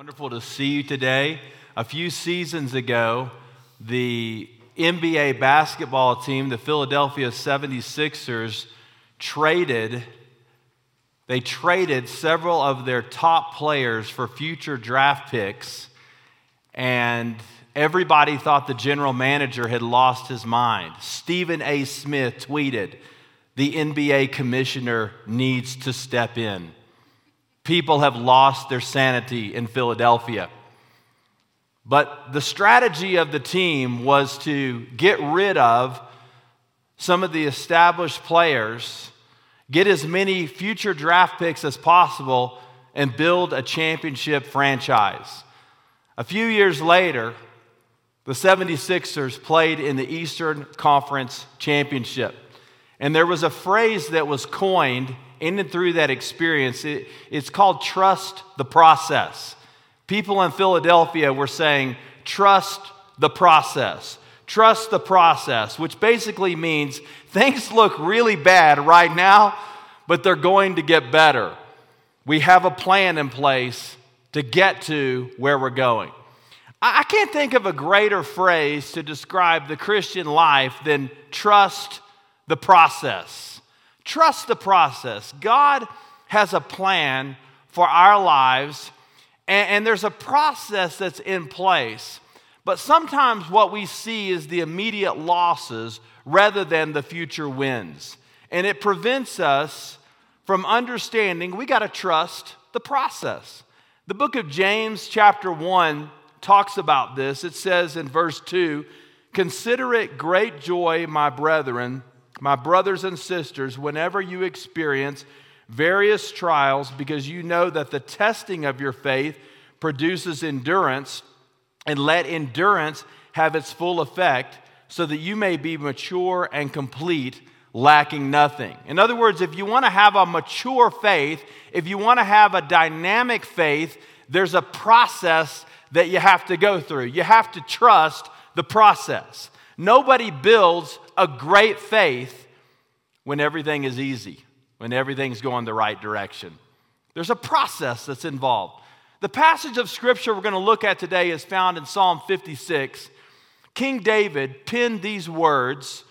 Wonderful to see you today. A few seasons ago, the NBA basketball team, the Philadelphia 76ers, traded several of their top players for future draft picks, and everybody thought the general manager had lost his mind. Stephen A. Smith tweeted, "The NBA commissioner needs to step in." People have lost their sanity in Philadelphia. But the strategy of the team was to get rid of some of the established players, get as many future draft picks as possible, and build a championship franchise. A few years later, the 76ers played in the Eastern Conference Championship. And there was a phrase that was coined in and through that experience. It's called trust the process. People in Philadelphia were saying, trust the process. Trust the process, which basically means things look really bad right now, but they're going to get better. We have a plan in place to get to where we're going. I can't think of a greater phrase to describe the Christian life than trust the process. Trust the process. God has a plan for our lives, and there's a process that's in place. But sometimes what we see is the immediate losses rather than the future wins. And it prevents us from understanding we got to trust the process. The book of James, chapter 1, talks about this. It says in verse 2, "Consider it great joy, my brothers and sisters, whenever you experience various trials, because you know that the testing of your faith produces endurance, and let endurance have its full effect, so that you may be mature and complete, lacking nothing." In other words, if you want to have a mature faith, if you want to have a dynamic faith, there's a process that you have to go through. You have to trust the process. Nobody builds a great faith when everything is easy, when everything's going the right direction. There's a process that's involved. The passage of scripture we're going to look at today is found in Psalm 56. King David penned these words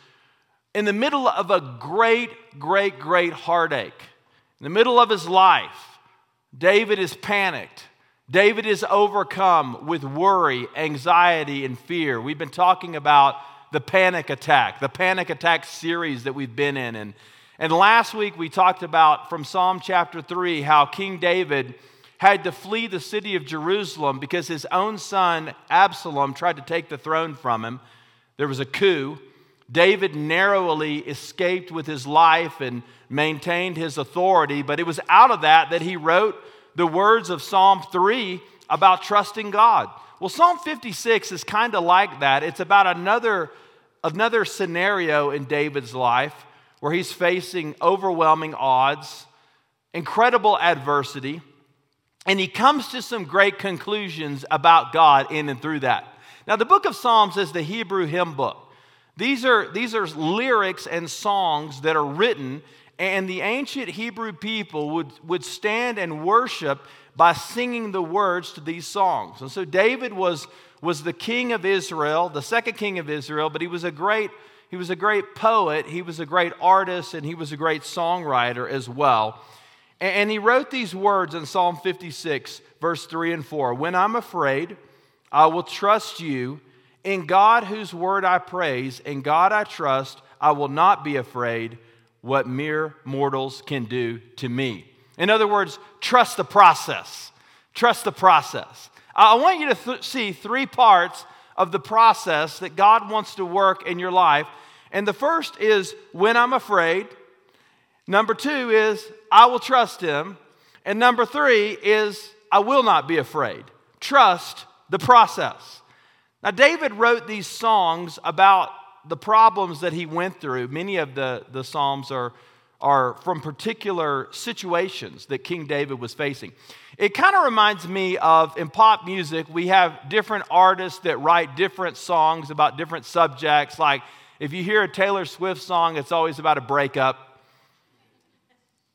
in the middle of a great heartache. In the middle of his life, David is panicked. David is overcome with worry, anxiety, and fear. We've been talking about the panic attack series that we've been in. And last week we talked about from Psalm chapter 3 how King David had to flee the city of Jerusalem because his own son Absalom tried to take the throne from him. There was a coup. David narrowly escaped with his life and maintained his authority, but it was out of that he wrote the words of Psalm 3 about trusting God. Well, Psalm 56 is kind of like that. It's about another scenario in David's life where he's facing overwhelming odds, incredible adversity, and he comes to some great conclusions about God in and through that. Now, the book of Psalms is the Hebrew hymn book. These are lyrics and songs that are written, and the ancient Hebrew people would stand and worship by singing the words to these songs. And so David was the king of Israel, the second king of Israel, but he was a great poet, he was a great artist, and he was a great songwriter as well. And he wrote these words in Psalm 56, verse 3 and 4. "When I'm afraid, I will trust you. In God whose word I praise, in God I trust, I will not be afraid what mere mortals can do to me." In other words, trust the process. Trust the process. I want you to see three parts of the process that God wants to work in your life. And the first is when I'm afraid. Number two is I will trust him. And number three is I will not be afraid. Trust the process. Now, David wrote these songs about the problems that he went through. Many of the Psalms are from particular situations that King David was facing. It kind of reminds me of, in pop music, we have different artists that write different songs about different subjects. Like, if you hear a Taylor Swift song, it's always about a breakup.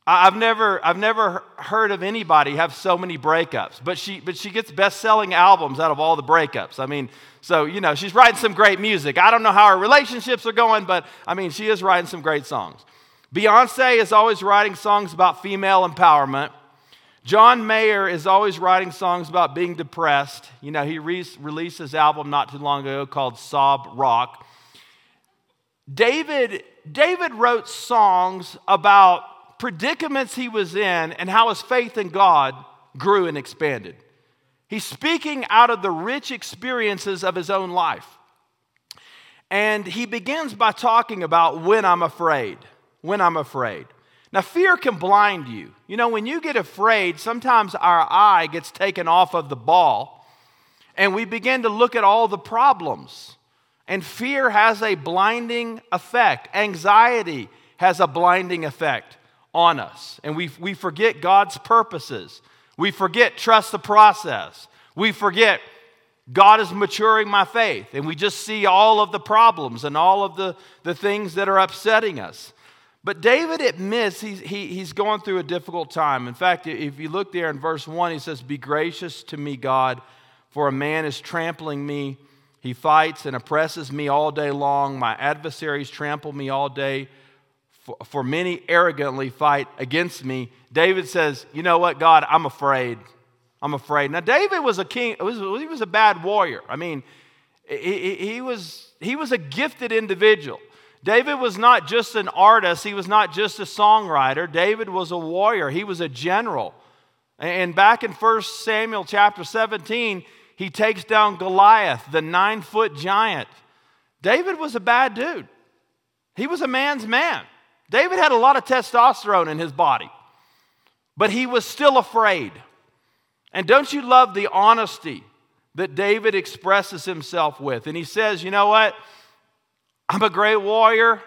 I've never heard of anybody have so many breakups, but she gets best-selling albums out of all the breakups. I mean, so, you know, she's writing some great music. I don't know how her relationships are going, but, I mean, she is writing some great songs. Beyonce is always writing songs about female empowerment. John Mayer is always writing songs about being depressed. You know, he released his album not too long ago called Sob Rock. David wrote songs about predicaments he was in and how his faith in God grew and expanded. He's speaking out of the rich experiences of his own life. And he begins by talking about when I'm afraid. Now, fear can blind you. You know, when you get afraid, sometimes our eye gets taken off of the ball and we begin to look at all the problems. And fear has a blinding effect. Anxiety has a blinding effect on us, and we forget God's purposes. We forget trust the process. We forget God is maturing my faith, and we just see all of the problems and all of the things that are upsetting us. But David admits he's going through a difficult time. In fact, if you look there in verse 1, he says, "Be gracious to me, God, for a man is trampling me. He fights and oppresses me all day long. My adversaries trample me all day. For many arrogantly fight against me." David says, "You know what, God? I'm afraid. Now, David was a king. He was a bad warrior. I mean, he was a gifted individual. David was not just an artist. He was not just a songwriter. David was a warrior. He was a general. And back in 1 Samuel chapter 17, he takes down Goliath, the 9-foot giant. David was a bad dude. He was a man's man. David had a lot of testosterone in his body, but he was still afraid. And don't you love the honesty that David expresses himself with? And he says, "You know what? I'm a great warrior.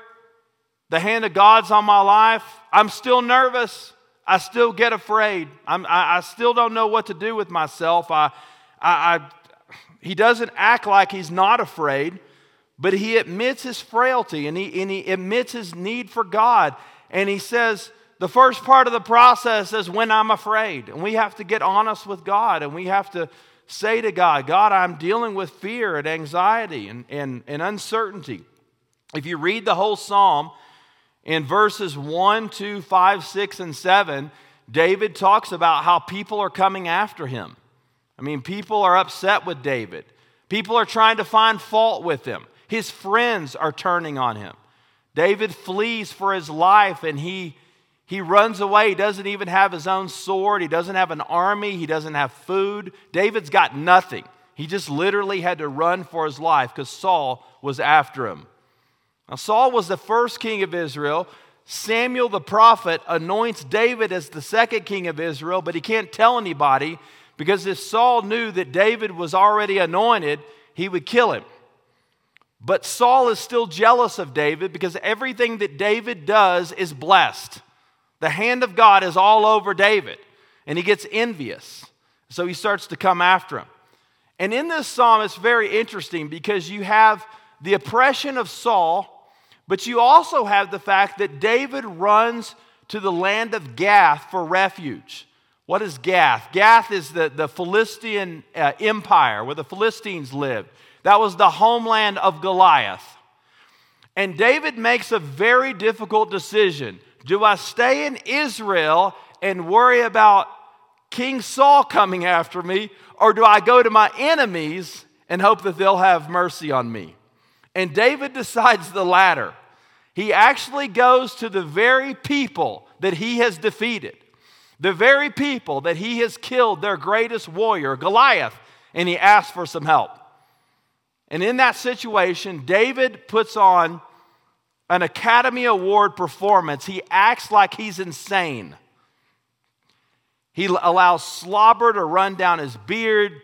The hand of God's on my life. I'm still nervous. I still get afraid. I still don't know what to do with myself." He doesn't act like he's not afraid. But he admits his frailty, and he admits his need for God. And he says, the first part of the process is when I'm afraid. And we have to get honest with God, and we have to say to God, "God, I'm dealing with fear and anxiety and uncertainty." If you read the whole psalm, in verses 1, 2, 5, 6, and 7, David talks about how people are coming after him. I mean, people are upset with David. People are trying to find fault with him. His friends are turning on him. David flees for his life, and he runs away. He doesn't even have his own sword. He doesn't have an army. He doesn't have food. David's got nothing. He just literally had to run for his life because Saul was after him. Now, Saul was the first king of Israel. Samuel the prophet anoints David as the second king of Israel, but he can't tell anybody, because if Saul knew that David was already anointed, he would kill him. But Saul is still jealous of David because everything that David does is blessed. The hand of God is all over David, and he gets envious. So he starts to come after him. And in this psalm, it's very interesting because you have the oppression of Saul, but you also have the fact that David runs to the land of Gath for refuge. What is Gath? Gath is the Philistine empire where the Philistines lived. That was the homeland of Goliath. And David makes a very difficult decision. Do I stay in Israel and worry about King Saul coming after me, or do I go to my enemies and hope that they'll have mercy on me? And David decides the latter. He actually goes to the very people that he has defeated, the very people that he has killed, their greatest warrior, Goliath, and he asks for some help. And in that situation, David puts on an Academy Award performance. He acts like he's insane. He allows slobber to run down his beard.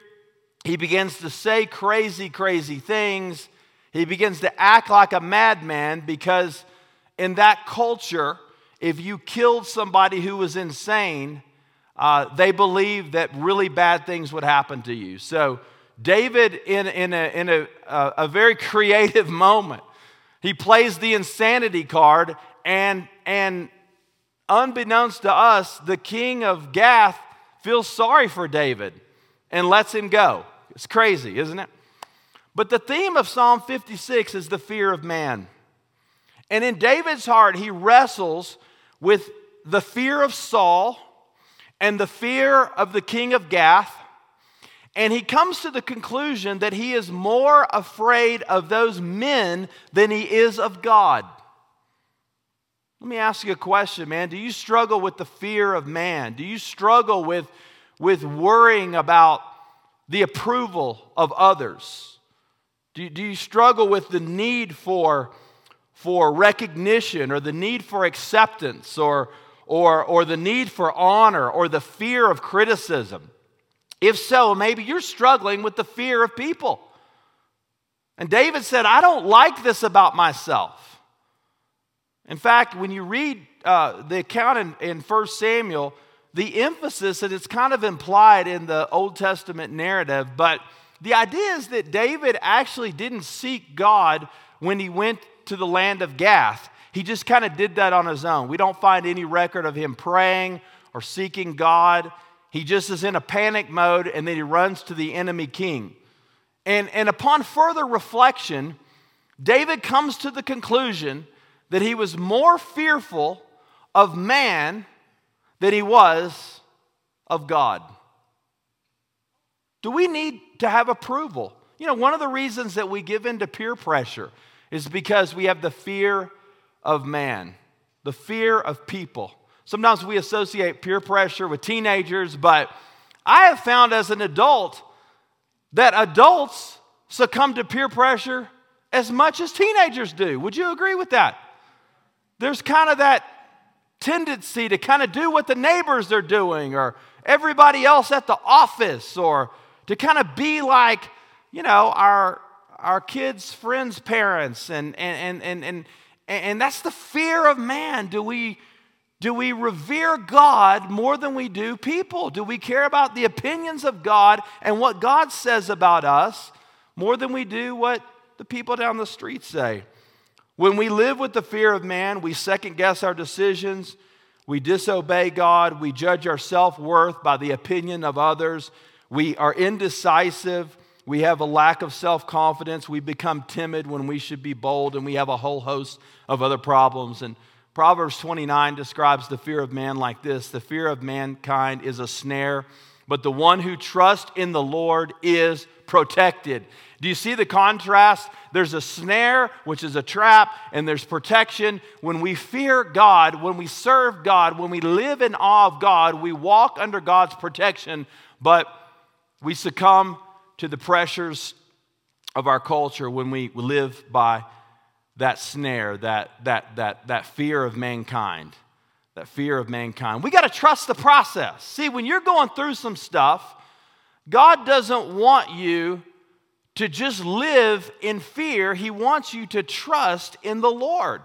He begins to say crazy, crazy things. He begins to act like a madman because in that culture, if you killed somebody who was insane, they believed that really bad things would happen to you. So David, in a very creative moment, he plays the insanity card and unbeknownst to us, the king of Gath feels sorry for David and lets him go. It's crazy, isn't it? But the theme of Psalm 56 is the fear of man. And in David's heart, he wrestles with the fear of Saul and the fear of the king of Gath. And he comes to the conclusion that he is more afraid of those men than he is of God. Let me ask you a question, man. Do you struggle with the fear of man? Do you struggle with worrying about the approval of others? Do you struggle with the need for recognition, or the need for acceptance, or the need for honor, or the fear of criticism? If so, maybe you're struggling with the fear of people. And David said, I don't like this about myself. In fact, when you read the account in 1 Samuel, the emphasis, and it's kind of implied in the Old Testament narrative, but the idea is that David actually didn't seek God when he went to the land of Gath. He just kind of did that on his own. We don't find any record of him praying or seeking God. He just is in a panic mode, and then he runs to the enemy king. And upon further reflection, David comes to the conclusion that he was more fearful of man than he was of God. Do we need to have approval? You know, one of the reasons that we give in to peer pressure is because we have the fear of man, the fear of people. Sometimes we associate peer pressure with teenagers, but I have found as an adult that adults succumb to peer pressure as much as teenagers do. Would you agree with that? There's kind of that tendency to kind of do what the neighbors are doing, or everybody else at the office, or to kind of be like, you know, our kids' friends' parents, and that's the fear of man. Do we revere God more than we do people? Do we care about the opinions of God and what God says about us more than we do what the people down the street say? When we live with the fear of man, we second guess our decisions, we disobey God, we judge our self-worth by the opinion of others, we are indecisive. We have a lack of self-confidence. We become timid when we should be bold, and we have a whole host of other problems. And Proverbs 29 describes the fear of man like this: the fear of mankind is a snare, but the one who trusts in the Lord is protected. Do you see the contrast? There's a snare, which is a trap, and there's protection. When we fear God, when we serve God, when we live in awe of God, we walk under God's protection, but we succumb to the pressures of our culture when we live by that snare, that fear of mankind, that fear of mankind. We got to trust the process. See, when you're going through some stuff, God doesn't want you to just live in fear. He wants you to trust in the Lord.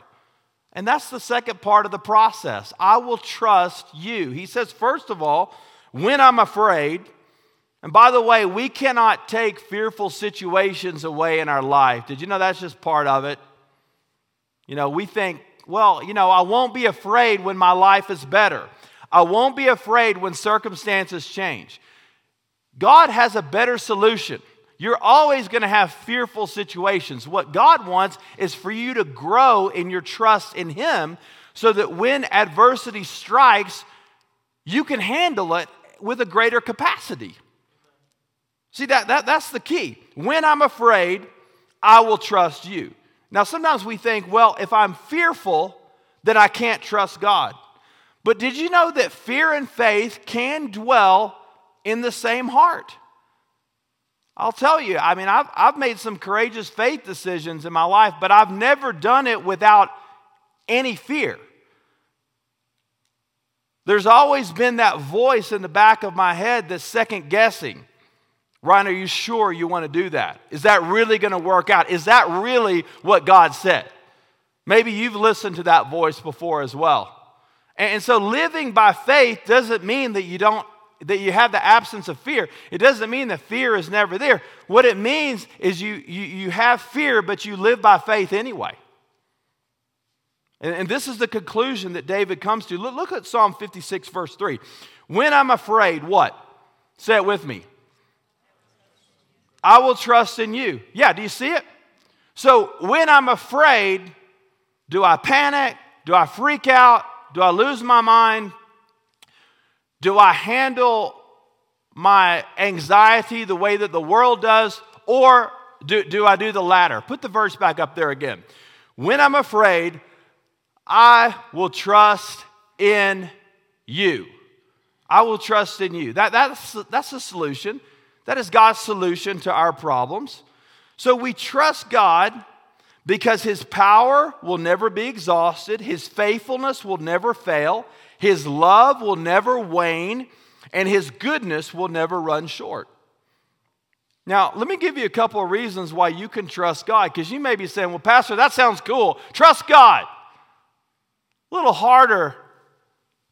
And that's the second part of the process. I will trust you. He says, first of all, when I'm afraid. And by the way, we cannot take fearful situations away in our life. Did you know that's just part of it? You know, we think, well, you know, I won't be afraid when my life is better. I won't be afraid when circumstances change. God has a better solution. You're always going to have fearful situations. What God wants is for you to grow in your trust in Him so that when adversity strikes, you can handle it with a greater capacity. See, that's the key. When I'm afraid, I will trust you. Now, sometimes we think, well, if I'm fearful, then I can't trust God. But did you know that fear and faith can dwell in the same heart? I'll tell you, I mean, I've made some courageous faith decisions in my life, but I've never done it without any fear. There's always been that voice in the back of my head that's second-guessing. Ryan, are you sure you want to do that? Is that really going to work out? Is that really what God said? Maybe you've listened to that voice before as well. And so living by faith doesn't mean that you have the absence of fear. It doesn't mean that fear is never there. What it means is you have fear, but you live by faith anyway. And this is the conclusion that David comes to. Look at Psalm 56, verse 3. When I'm afraid, what? Say it with me. I will trust in you. Yeah, do you see it? So when I'm afraid, do I panic? Do I freak out? Do I lose my mind? Do I handle my anxiety the way that the world does? Or do I do the latter? Put the verse back up there again. When I'm afraid, I will trust in you. I will trust in you. That's the solution. That is God's solution to our problems. So we trust God because His power will never be exhausted. His faithfulness will never fail. His love will never wane. And His goodness will never run short. Now, let me give you a couple of reasons why you can trust God. Because you may be saying, well, Pastor, that sounds cool. Trust God. A little harder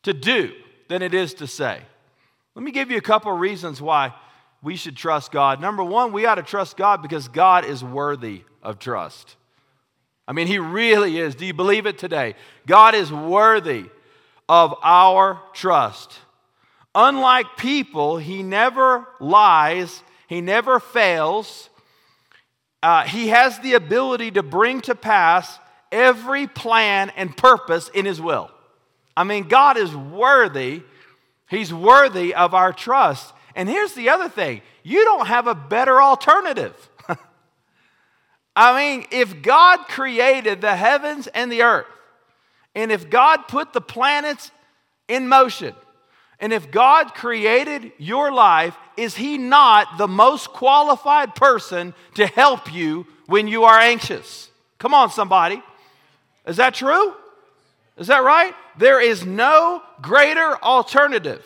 to do than it is to say. Let me give you a couple of reasons why we should trust God. Number one, we ought to trust God because God is worthy of trust. I mean, He really is. Do you believe it today? God is worthy of our trust. Unlike people, He never lies. He never fails. He has the ability to bring to pass every plan and purpose in His will. I mean, God is worthy. He's worthy of our trust. And here's the other thing. You don't have a better alternative. I mean, if God created the heavens and the earth, and if God put the planets in motion, and if God created your life, is He not the most qualified person to help you when you are anxious? Come on, somebody. Is that true? Is that right? There is no greater alternative.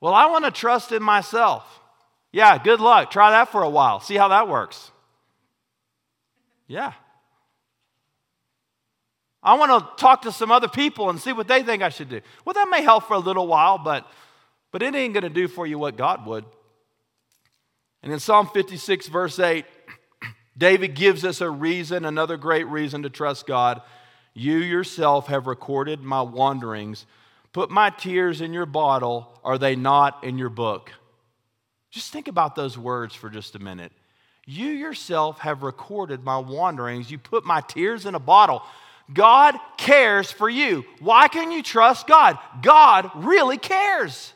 Well, I want to trust in myself. Yeah, good luck. Try that for a while. See how that works. Yeah. I want to talk to some other people and see what they think I should do. Well, that may help for a little while, but it ain't going to do for you what God would. And in Psalm 56, verse 8, David gives us a reason, another great reason to trust God. You yourself have recorded my wanderings. Put my tears in your bottle. Are they not in your book? Just think about those words for just a minute. You yourself have recorded my wanderings. You put my tears in a bottle. God cares for you. Why can you trust God? God really cares.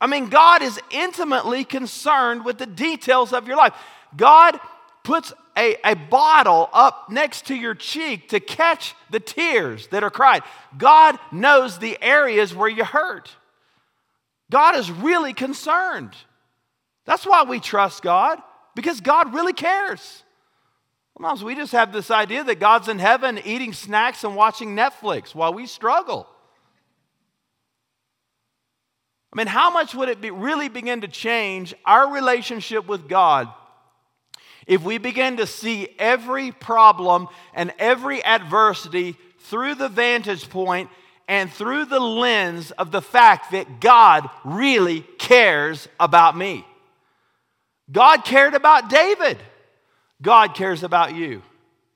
I mean, God is intimately concerned with the details of your life. God puts a bottle up next to your cheek to catch the tears that are cried. God knows the areas where you hurt. God is really concerned. That's why we trust God, because God really cares. Sometimes we just have this idea that God's in heaven eating snacks and watching Netflix while we struggle. I mean, how much would it really begin to change our relationship with God if we begin to see every problem and every adversity through the vantage point and through the lens of the fact that God really cares about me? God cared about David. God cares about you.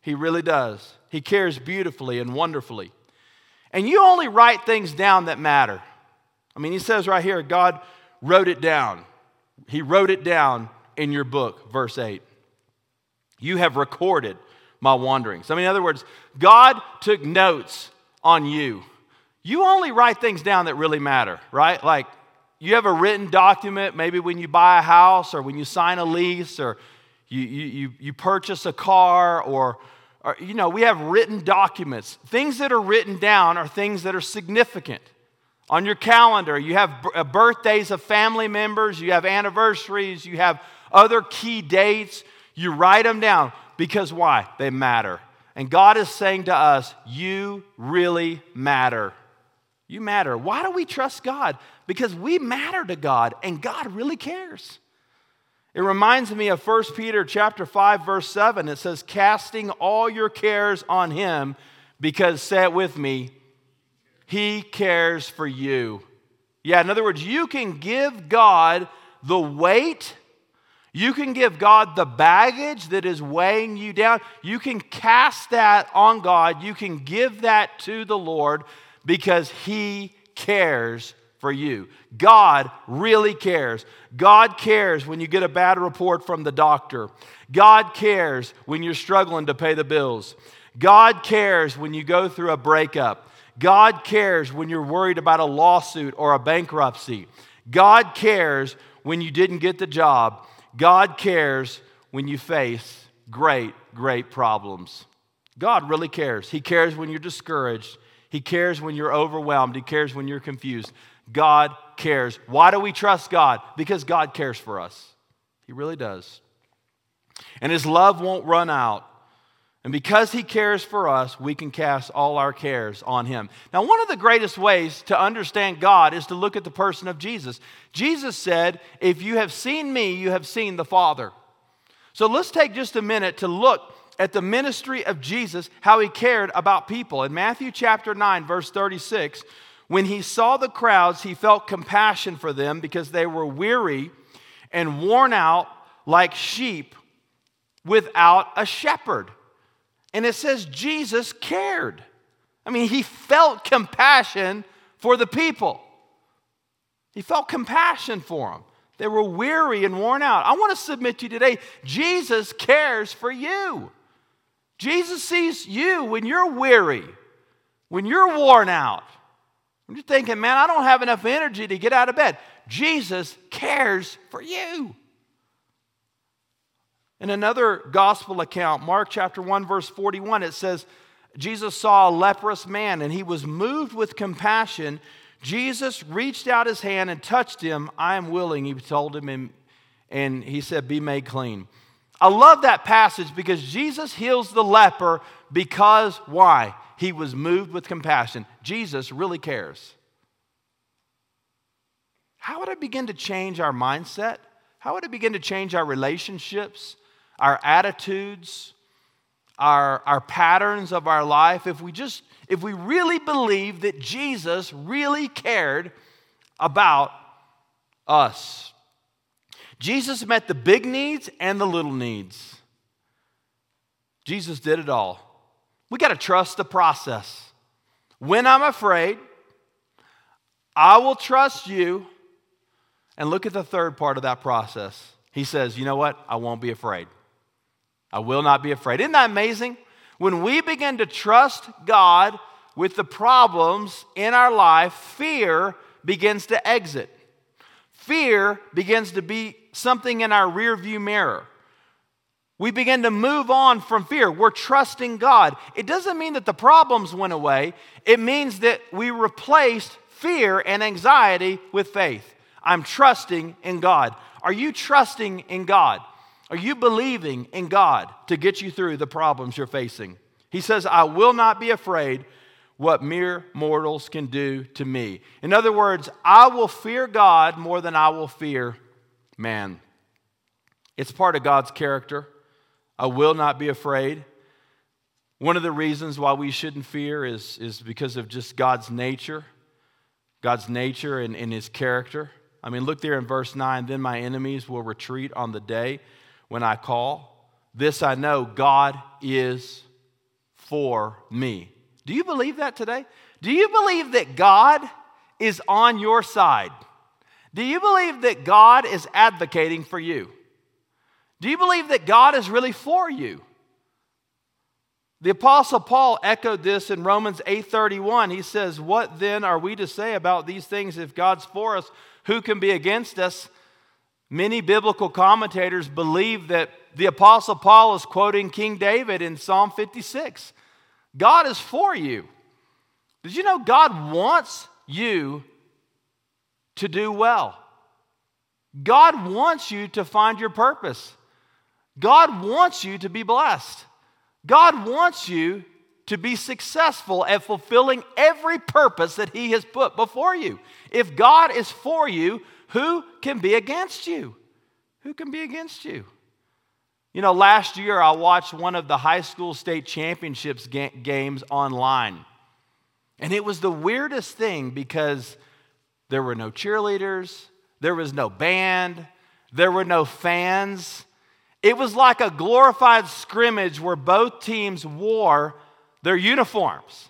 He really does. He cares beautifully and wonderfully. And you only write things down that matter. I mean, He says right here, God wrote it down. He wrote it down in your book, verse 8. You have recorded my wanderings. I mean, in other words, God took notes on you. You only write things down that really matter, right? Like, you have a written document, maybe when you buy a house or when you sign a lease or you purchase a car or, you know, we have written documents. Things that are written down are things that are significant. On your calendar, you have birthdays of family members, you have anniversaries, you have other key dates. You write them down because why? They matter. And God is saying to us, you really matter. You matter. Why do we trust God? Because we matter to God and God really cares. It reminds me of 1 Peter chapter 5, verse 7. It says, casting all your cares on Him because, say it with me, He cares for you. Yeah, in other words, you can give God the weight. You can give God the baggage that is weighing you down. You can cast that on God. You can give that to the Lord because He cares for you. God really cares. God cares when you get a bad report from the doctor. God cares when you're struggling to pay the bills. God cares when you go through a breakup. God cares when you're worried about a lawsuit or a bankruptcy. God cares when you didn't get the job. God cares when you face great, great problems. God really cares. He cares when you're discouraged. He cares when you're overwhelmed. He cares when you're confused. God cares. Why do we trust God? Because God cares for us. He really does. And His love won't run out. And because He cares for us, we can cast all our cares on Him. Now, one of the greatest ways to understand God is to look at the person of Jesus. Jesus said, if you have seen me, you have seen the Father. So let's take just a minute to look at the ministry of Jesus, how He cared about people. In Matthew chapter 9, verse 36, when He saw the crowds, He felt compassion for them because they were weary and worn out like sheep without a shepherd. And it says Jesus cared. I mean, He felt compassion for the people. He felt compassion for them. They were weary and worn out. I want to submit to you today, Jesus cares for you. Jesus sees you when you're weary, when you're worn out, when you're thinking, man, I don't have enough energy to get out of bed. Jesus cares for you. In another gospel account, Mark chapter 1, verse 41, it says, Jesus saw a leprous man and He was moved with compassion. Jesus reached out His hand and touched him. I am willing, He told him, and He said, be made clean. I love that passage because Jesus heals the leper because why? He was moved with compassion. Jesus really cares. How would it begin to change our mindset? How would it begin to change our relationships? Our attitudes, our patterns of our life, if we really believe that Jesus really cared about us. Jesus met the big needs and the little needs. Jesus did it all. We got to trust the process. When I'm afraid, I will trust you. And look at the third part of that process. He says, you know what? I won't be afraid. I will not be afraid. Isn't that amazing? When we begin to trust God with the problems in our life, fear begins to exit. Fear begins to be something in our rearview mirror. We begin to move on from fear. We're trusting God. It doesn't mean that the problems went away. It means that we replaced fear and anxiety with faith. I'm trusting in God. Are you trusting in God? Are you believing in God to get you through the problems you're facing? He says, I will not be afraid what mere mortals can do to me. In other words, I will fear God more than I will fear man. It's part of God's character. I will not be afraid. One of the reasons why we shouldn't fear is because of just God's nature and His character. I mean, look there in verse 9, then my enemies will retreat on the day when I call. This I know, God is for me. Do you believe that today? Do you believe that God is on your side? Do you believe that God is advocating for you? Do you believe that God is really for you? The Apostle Paul echoed this in Romans 8:31. He says, what then are we to say about these things? If God's for us, who can be against us? Many biblical commentators believe that the Apostle Paul is quoting King David in Psalm 56. God is for you. Did you know God wants you to do well? God wants you to find your purpose. God wants you to be blessed. God wants you to be successful at fulfilling every purpose that He has put before you. If God is for you, who can be against you? Who can be against you? You know, last year I watched one of the high school state championships games online. And it was the weirdest thing because there were no cheerleaders, there was no band, There were no fans. It was like a glorified scrimmage where both teams wore their uniforms.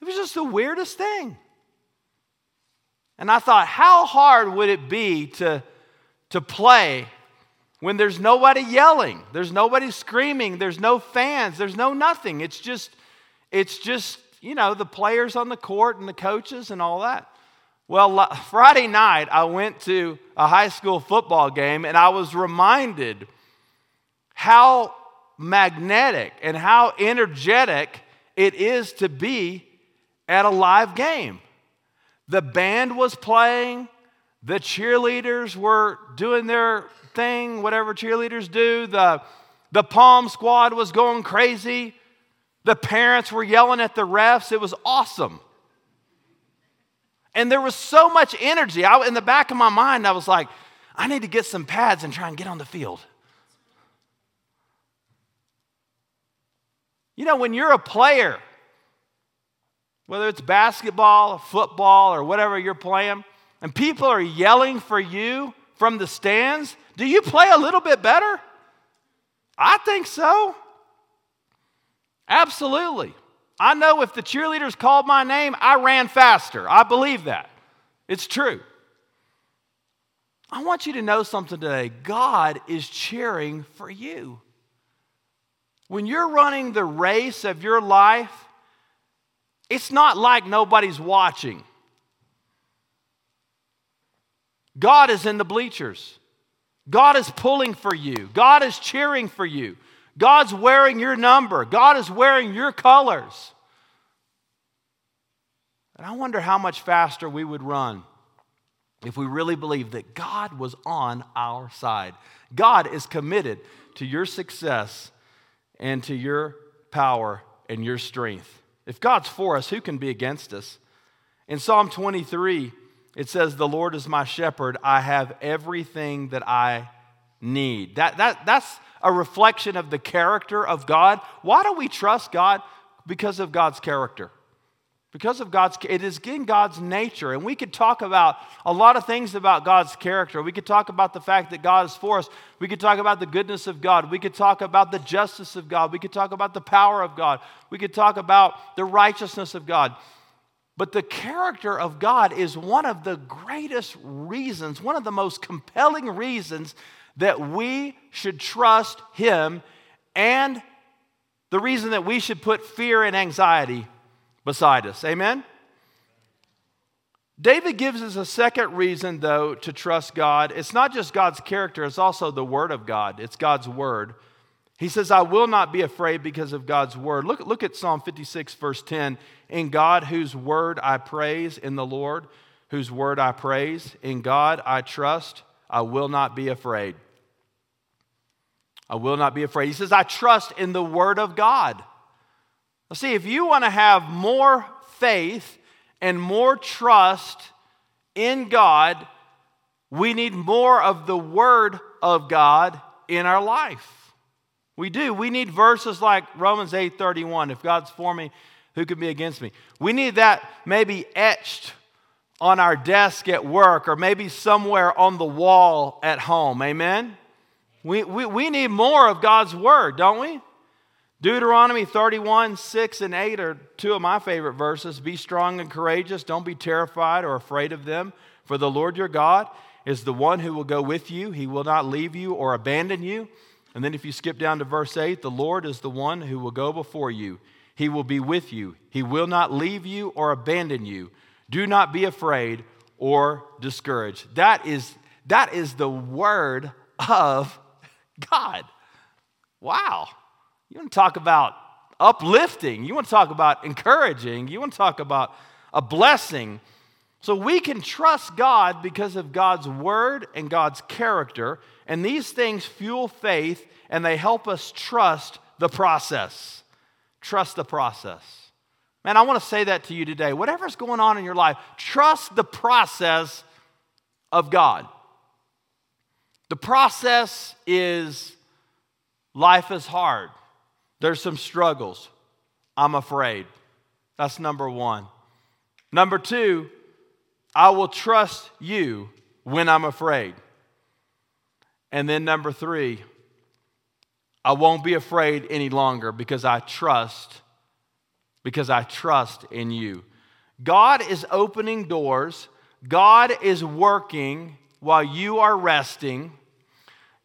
It was just the weirdest thing. And I thought, how hard would it be to play when there's nobody yelling, there's nobody screaming, there's no fans, there's no nothing. It's just, you know, the players on the court and the coaches and all that. Well, Friday night, I went to a high school football game, and I was reminded how magnetic and how energetic it is to be at a live game. The band was playing. The cheerleaders were doing their thing, whatever cheerleaders do. The Palm Squad was going crazy. The parents were yelling at the refs. It was awesome. And there was so much energy. In the back of my mind, I was like, I need to get some pads and try and get on the field. You know, when you're a player, whether it's basketball, football, or whatever you're playing, and people are yelling for you from the stands, do you play a little bit better? I think so. Absolutely. I know if the cheerleaders called my name, I ran faster. I believe that. It's true. I want you to know something today. God is cheering for you. When you're running the race of your life, it's not like nobody's watching. God is in the bleachers. God is pulling for you. God is cheering for you. God's wearing your number. God is wearing your colors. And I wonder how much faster we would run if we really believed that God was on our side. God is committed to your success and to your power and your strength. If God's for us, who can be against us? In Psalm 23, it says, "The Lord is my shepherd. I have everything that I need." That's a reflection of the character of God. Why do we trust God? Because of God's character. It is in God's nature. And we could talk about a lot of things about God's character. We could talk about the fact that God is for us. We could talk about the goodness of God. We could talk about the justice of God. We could talk about the power of God. We could talk about the righteousness of God. But the character of God is one of the greatest reasons, one of the most compelling reasons that we should trust Him, and the reason that we should put fear and anxiety beside us. Amen? David gives us a second reason, though, to trust God. It's not just God's character, it's also the Word of God. It's God's Word. He says, "I will not be afraid because of God's Word." Look at Psalm 56, verse 10. "In God, whose Word I praise, in the Lord, whose Word I praise, in God I trust, I will not be afraid." I will not be afraid. He says, I trust in the Word of God. Now, see, if you want to have more faith and more trust in God, we need more of the Word of God in our life. We do. We need verses like Romans 8:31. "If God's for me, who can be against me?" We need that maybe etched on our desk at work, or maybe somewhere on the wall at home. Amen? We need more of God's Word, don't we? Deuteronomy 31, 6 and 8 are two of my favorite verses. "Be strong and courageous. Don't be terrified or afraid of them. For the Lord your God is the one who will go with you. He will not leave you or abandon you." And then if you skip down to verse 8, "The Lord is the one who will go before you. He will be with you. He will not leave you or abandon you. Do not be afraid or discouraged." That is the Word of God. Wow. You want to talk about uplifting. You want to talk about encouraging. You want to talk about a blessing. So we can trust God because of God's Word and God's character. And these things fuel faith, and they help us trust the process. Trust the process. Man, I want to say that to you today. Whatever's going on in your life, trust the process of God. The process is life is hard. There's some struggles. I'm afraid. That's number one. Number two, I will trust you when I'm afraid. And then number three, I won't be afraid any longer because I trust in you. God is opening doors. God is working while you are resting.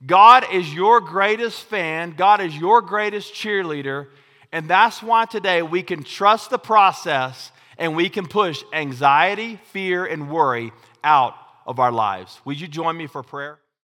God is your greatest fan. God is your greatest cheerleader. And that's why today we can trust the process and we can push anxiety, fear, and worry out of our lives. Would you join me for prayer?